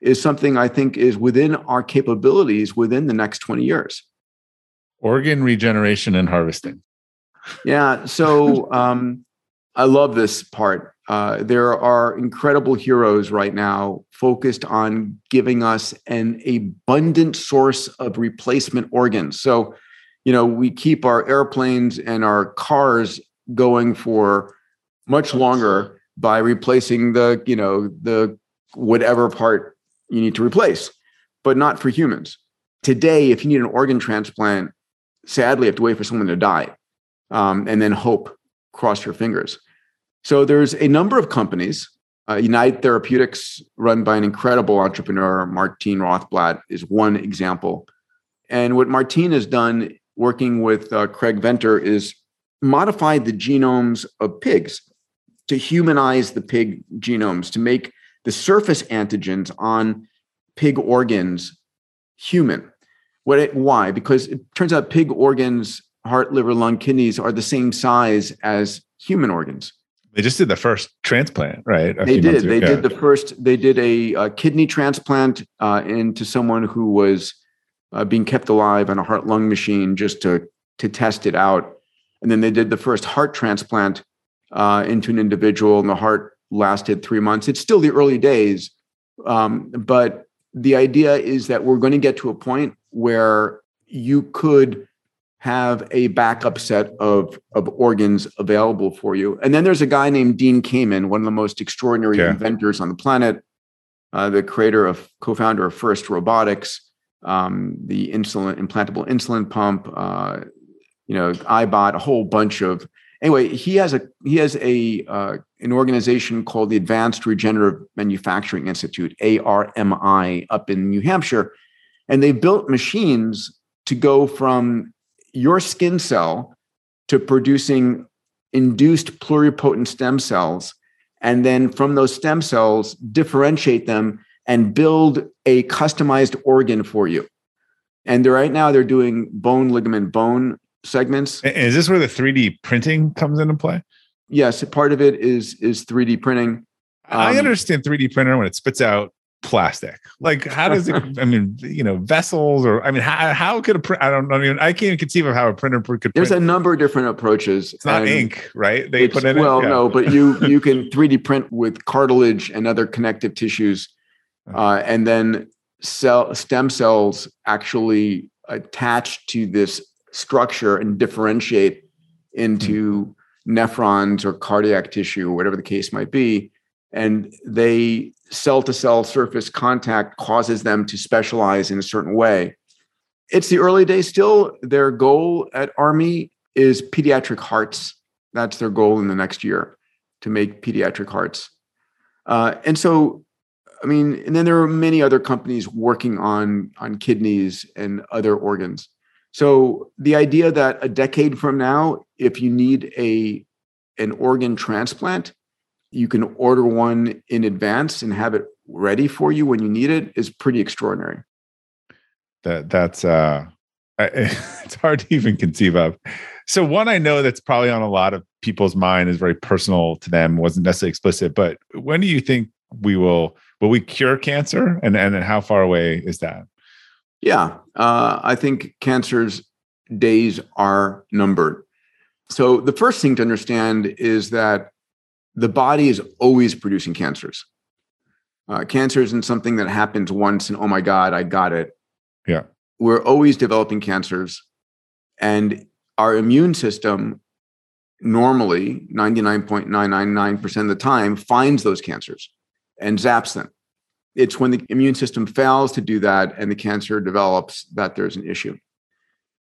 is something I think is within our capabilities within the next 20 years. Organ regeneration and harvesting. Yeah. So I love this part. There are incredible heroes right now focused on giving us an abundant source of replacement organs. So, we keep our airplanes and our cars going for much longer by replacing the whatever part you need to replace, but not for humans. Today, if you need an organ transplant, sadly, you have to wait for someone to die. And then hope, cross your fingers. So there's a number of companies. United Therapeutics, run by an incredible entrepreneur, Martine Rothblatt, is one example. And what Martine has done, working with Craig Venter, is modified the genomes of pigs to humanize the pig genomes, to make the surface antigens on pig organs human. Why? Because it turns out pig organs, heart, liver, lung, kidneys, are the same size as human organs. They just did the first transplant, right? They did a kidney transplant into someone who was being kept alive on a heart-lung machine just to test it out. And then they did the first heart transplant into an individual, and the heart lasted 3 months. It's still the early days, but the idea is that we're going to get to a point where you could have a backup set of organs available for you. And then there's a guy named Dean Kamen, one of the most extraordinary inventors on the planet, the co-founder of FIRST Robotics, the implantable insulin pump, iBot, a whole bunch of. Anyway, he has an organization called the Advanced Regenerative Manufacturing Institute, ARMI, up in New Hampshire, and they built machines to go from your skin cell to producing induced pluripotent stem cells, and then from those stem cells, differentiate them and build a customized organ for you. And right now they're doing bone, ligament, bone segments. And is this where the 3D printing comes into play? Yes, part of it is 3D printing. I understand 3D printer when it spits out plastic. Like, how does it? I mean, vessels, or how could a? I can't even conceive of how a printer could. There's a number of different approaches. It's not ink, right? They put in. Well, no, but you can 3D print with cartilage and other connective tissues, and then stem cells actually attach to this structure and differentiate into nephrons or cardiac tissue or whatever the case might be, and they. Cell-to-cell surface contact causes them to specialize in a certain way. It's the early days still. Their goal at Army is pediatric hearts. That's their goal in the next year, to make pediatric hearts. And then there are many other companies working on kidneys and other organs. So the idea that a decade from now, if you need an organ transplant, you can order one in advance and have it ready for you when you need it, is pretty extraordinary. It's hard to even conceive of. So one I know that's probably on a lot of people's mind, is very personal to them, wasn't necessarily explicit, but when do you think will we cure cancer, and how far away is that? Yeah. I think cancer's days are numbered. So the first thing to understand is that the body is always producing cancers. Cancer isn't something that happens once and, oh my God, I got it. Yeah. We're always developing cancers. And our immune system normally, 99.999% of the time, finds those cancers and zaps them. It's when the immune system fails to do that and the cancer develops that there's an issue.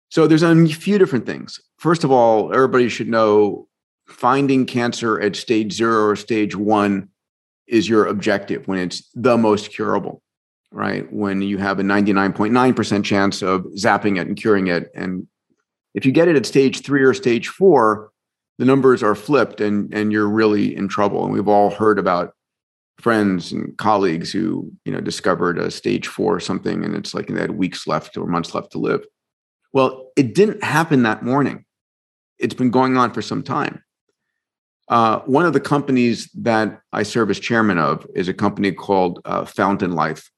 So there's a few different things. First of all, everybody should know finding cancer at stage 0 or stage 1 is your objective when it's the most curable, right? When you have a 99.9% chance of zapping it and curing it. And if you get it at stage 3 or stage 4, the numbers are flipped and you're really in trouble. And we've all heard about friends and colleagues who, you know, discovered a stage 4 or something, and it's like they had weeks left or months left to live. Well, it didn't happen that morning. It's been going on for some time. One of the companies that I serve as chairman of is a company called Fountain Life.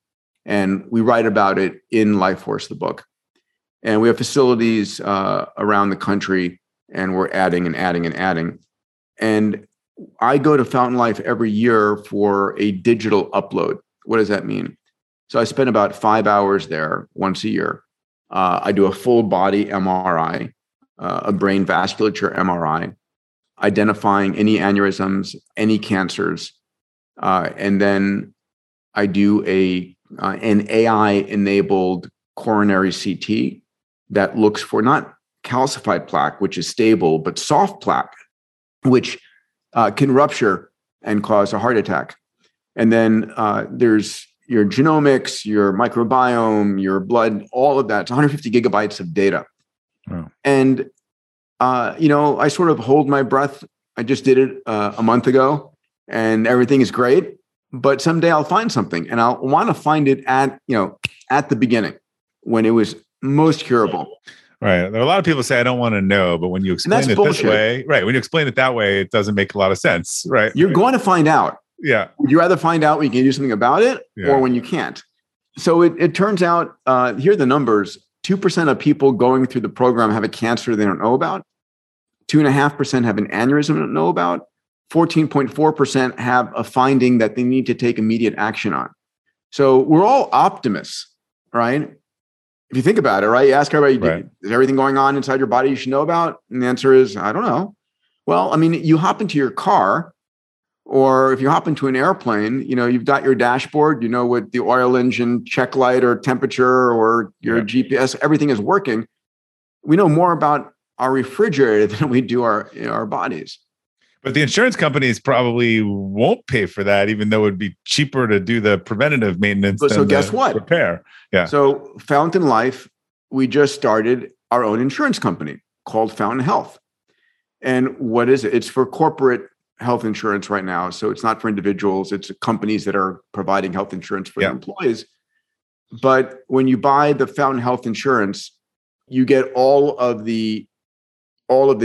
And we write about it in Life Force, the book. And we have facilities around the country, and we're adding and adding and adding. And I go to Fountain Life every year for a digital upload. What does that mean? So I spend about 5 hours there once a year. I do a full body MRI, a brain vasculature MRI, identifying any aneurysms, any cancers. And then I do an AI-enabled coronary CT that looks for not calcified plaque, which is stable, but soft plaque, which can rupture and cause a heart attack. And then there's your genomics, your microbiome, your blood, all of that. It's 150 gigabytes of data. Wow. And I sort of hold my breath. I just did it a month ago, and everything is great. But someday I'll find something, and I'll want to find it at the beginning when it was most curable. Right. There are a lot of people say, I don't want to know, but when you explain it bullshit. This way, right. When you explain it that way, it doesn't make a lot of sense, right? You're going to find out. Yeah. Would you rather find out when you can do something about it or when you can't? So it turns out, here are the numbers. 2% of people going through the program have a cancer they don't know about. 2.5% have an aneurysm they don't know about. 14.4% have a finding that they need to take immediate action on. So we're all optimists, right? If you think about it, right? You ask everybody, is everything going on inside your body you should know about? And the answer is, I don't know. Well, I mean, you hop into your car, or if you hop into an airplane, you've got your dashboard, with the oil engine, check light or temperature or your GPS, everything is working. We know more about our refrigerator than we do our bodies. But the insurance companies probably won't pay for that, even though it would be cheaper to do the preventative maintenance. So guess what? Repair. Yeah. So Fountain Life, we just started our own insurance company called Fountain Health. And what is it? It's for corporate health insurance right now. So it's not for individuals. It's companies that are providing health insurance for their employees. But when you buy the Fountain Health insurance, you get all of the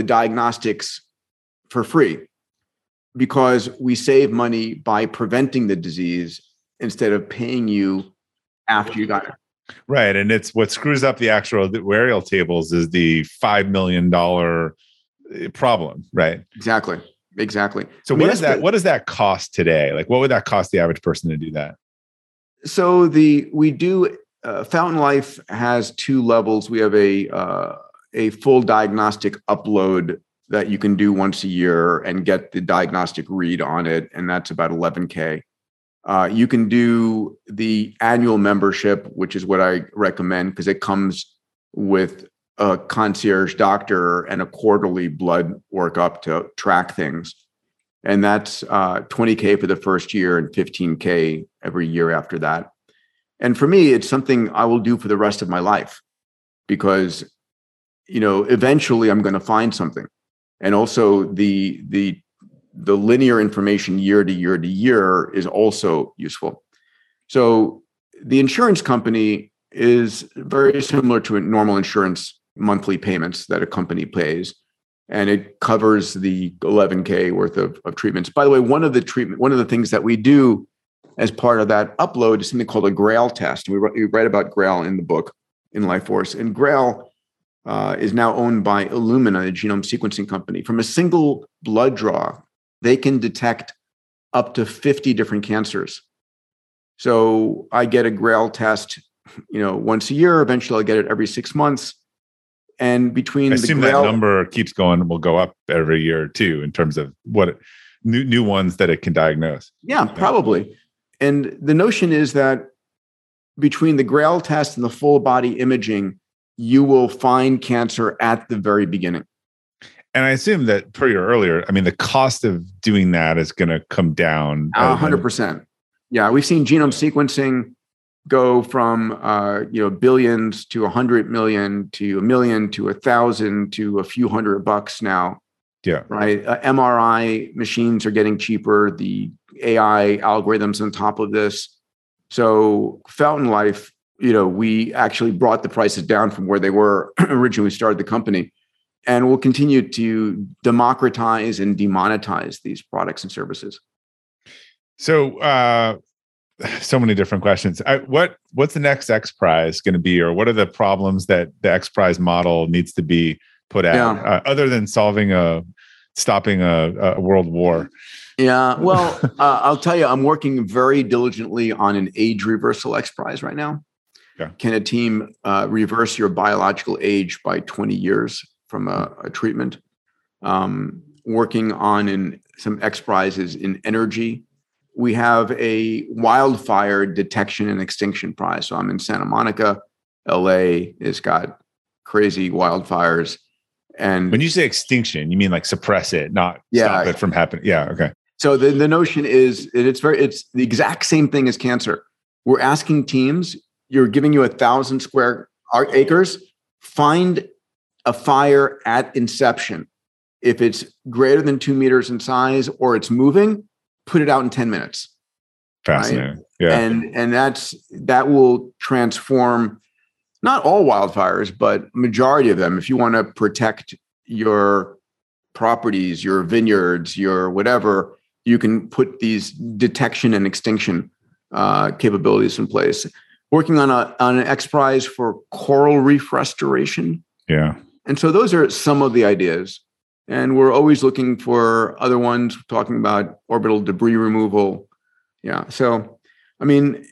diagnostics for free, because we save money by preventing the disease instead of paying you after you got it. Right. And it's what screws up the actuarial tables is the $5 million problem, right? Exactly. So what does that cost today? Like, what would that cost the average person to do that? So Fountain Life has 2 levels. We have a full diagnostic upload that you can do once a year and get the diagnostic read on it, and that's about $11,000. You can do the annual membership, which is what I recommend, because it comes with a concierge doctor and a quarterly blood workup to track things, and that's $20,000 for the first year and $15,000 every year after that. And for me, it's something I will do for the rest of my life, because eventually I'm going to find something. And also the linear information year to year to year is also useful. So the insurance company is very similar to a normal insurance monthly payments that a company pays, and it covers the $11,000 worth of treatments. By the way, one of the things that we do as part of that upload is something called a GRAIL test. And we write about GRAIL in the book in Life Force, and GRAIL is now owned by Illumina, a genome sequencing company. From a single blood draw, they can detect up to 50 different cancers. So I get a GRAIL test, once a year. Eventually, I'll get it every 6 months. And between I assume the GRAIL, that number keeps going, will go up every year too in terms of what new ones that it can diagnose. Yeah, probably. And the notion is that between the GRAIL test and the full body imaging, you will find cancer at the very beginning. And I assume that per your earlier, the cost of doing that is going to come down. 100%. Yeah, we've seen genome sequencing go from billions to 100 million to 1 million to 1,000 to a few $100 now. Yeah, right. MRI machines are getting cheaper. The AI algorithms on top of this. So Fountain Life, we actually brought the prices down from where they were originally started the company, and we'll continue to democratize and demonetize these products and services. So. So many different questions. What's the next XPRIZE going to be, or what are the problems that the XPRIZE model needs to be put at, other than stopping a world war? Yeah, well, I'll tell you, I'm working very diligently on an age reversal XPRIZE right now. Yeah. Can a team reverse your biological age by 20 years from a treatment? Working on some XPRIZEs in energy. We have a wildfire detection and extinction prize. So I'm in Santa Monica. LA has got crazy wildfires. And when you say extinction, you mean like suppress it, not stop it from happening. Yeah. Okay. So the notion is it's the exact same thing as cancer. We're asking teams, you're giving you 1,000 square acres, find a fire at inception. If it's greater than 2 meters in size or it's moving, put it out in 10 minutes. Fascinating. Right? Yeah. And that will transform not all wildfires, but majority of them. If you want to protect your properties, your vineyards, your whatever, you can put these detection and extinction capabilities in place. Working on an XPRIZE for coral reef restoration. Yeah. And so those are some of the ideas. And we're always looking for other ones, talking about orbital debris removal. Yeah. So, listen,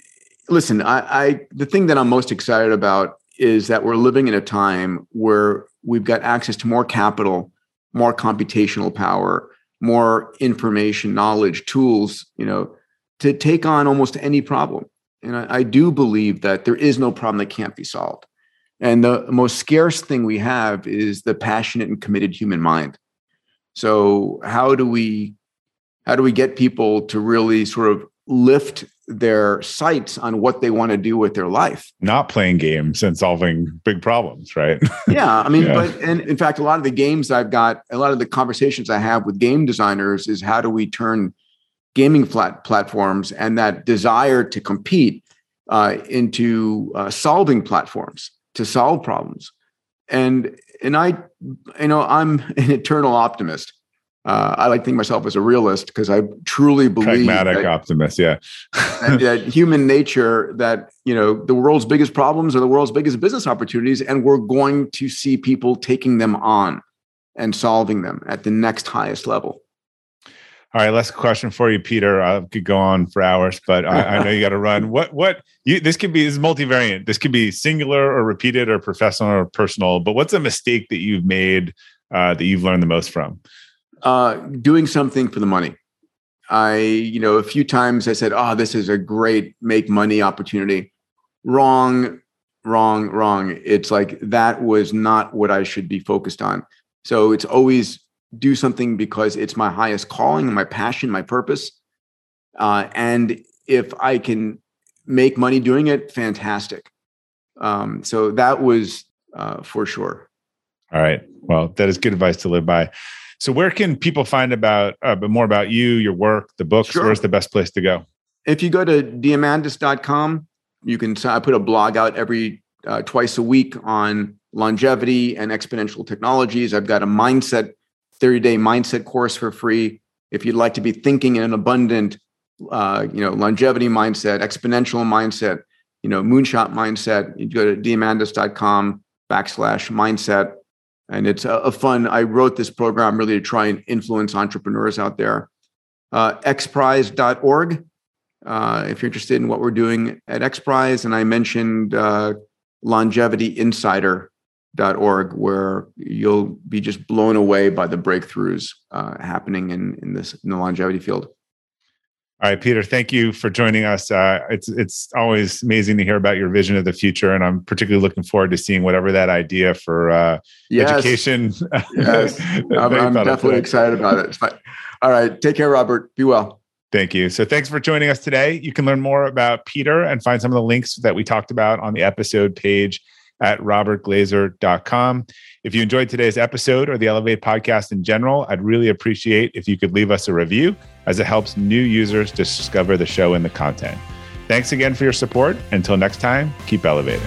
the thing that I'm most excited about is that we're living in a time where we've got access to more capital, more computational power, more information, knowledge, tools, to take on almost any problem. And I do believe that there is no problem that can't be solved. And the most scarce thing we have is the passionate and committed human mind. So how do we get people to really sort of lift their sights on what they want to do with their life? Not playing games and solving big problems, right? Yeah. But in fact, a lot of the games a lot of the conversations I have with game designers is how do we turn gaming platforms and that desire to compete into solving platforms to solve problems. And I, I'm an eternal optimist. I like to think of myself as a realist because I truly believe pragmatic optimist, yeah. that human nature, the world's biggest problems are the world's biggest business opportunities, and we're going to see people taking them on and solving them at the next highest level. All right, last question for you, Peter. I could go on for hours, but I know you got to run. This is multivariant. This could be singular or repeated or professional or personal, but what's a mistake that you've made that you've learned the most from? Doing something for the money. A few times I said, oh, this is a great make money opportunity. Wrong. It's like, that was not what I should be focused on. So it's always do something because it's my highest calling and my passion, my purpose. And if I can make money doing it, fantastic. So that was for sure. All right. Well, that is good advice to live by. So where can people find more about you, your work, the books? Sure. Where's the best place to go? If you go to diamandis.com, I put a blog out twice a week on longevity and exponential technologies. I've got a 30-day mindset course for free. If you'd like to be thinking in an abundant, longevity mindset, exponential mindset, moonshot mindset, you go to diamandis.com/mindset. And it's a fun, I wrote this program really to try and influence entrepreneurs out there. XPRIZE.org if you're interested in what we're doing at XPRIZE. And I mentioned longevityinsider.org, where you'll be just blown away by the breakthroughs happening in the longevity field. All right, Peter, thank you for joining us. It's always amazing to hear about your vision of the future, and I'm particularly looking forward to seeing whatever that idea for education. Yes, I'm definitely excited about it. All right, take care, Robert. Be well. Thank you. So thanks for joining us today. You can learn more about Peter and find some of the links that we talked about on the episode page at robertglazer.com. If you enjoyed today's episode or the Elevate podcast in general, I'd really appreciate if you could leave us a review, as it helps new users discover the show and the content. Thanks again for your support. Until next time, keep elevating.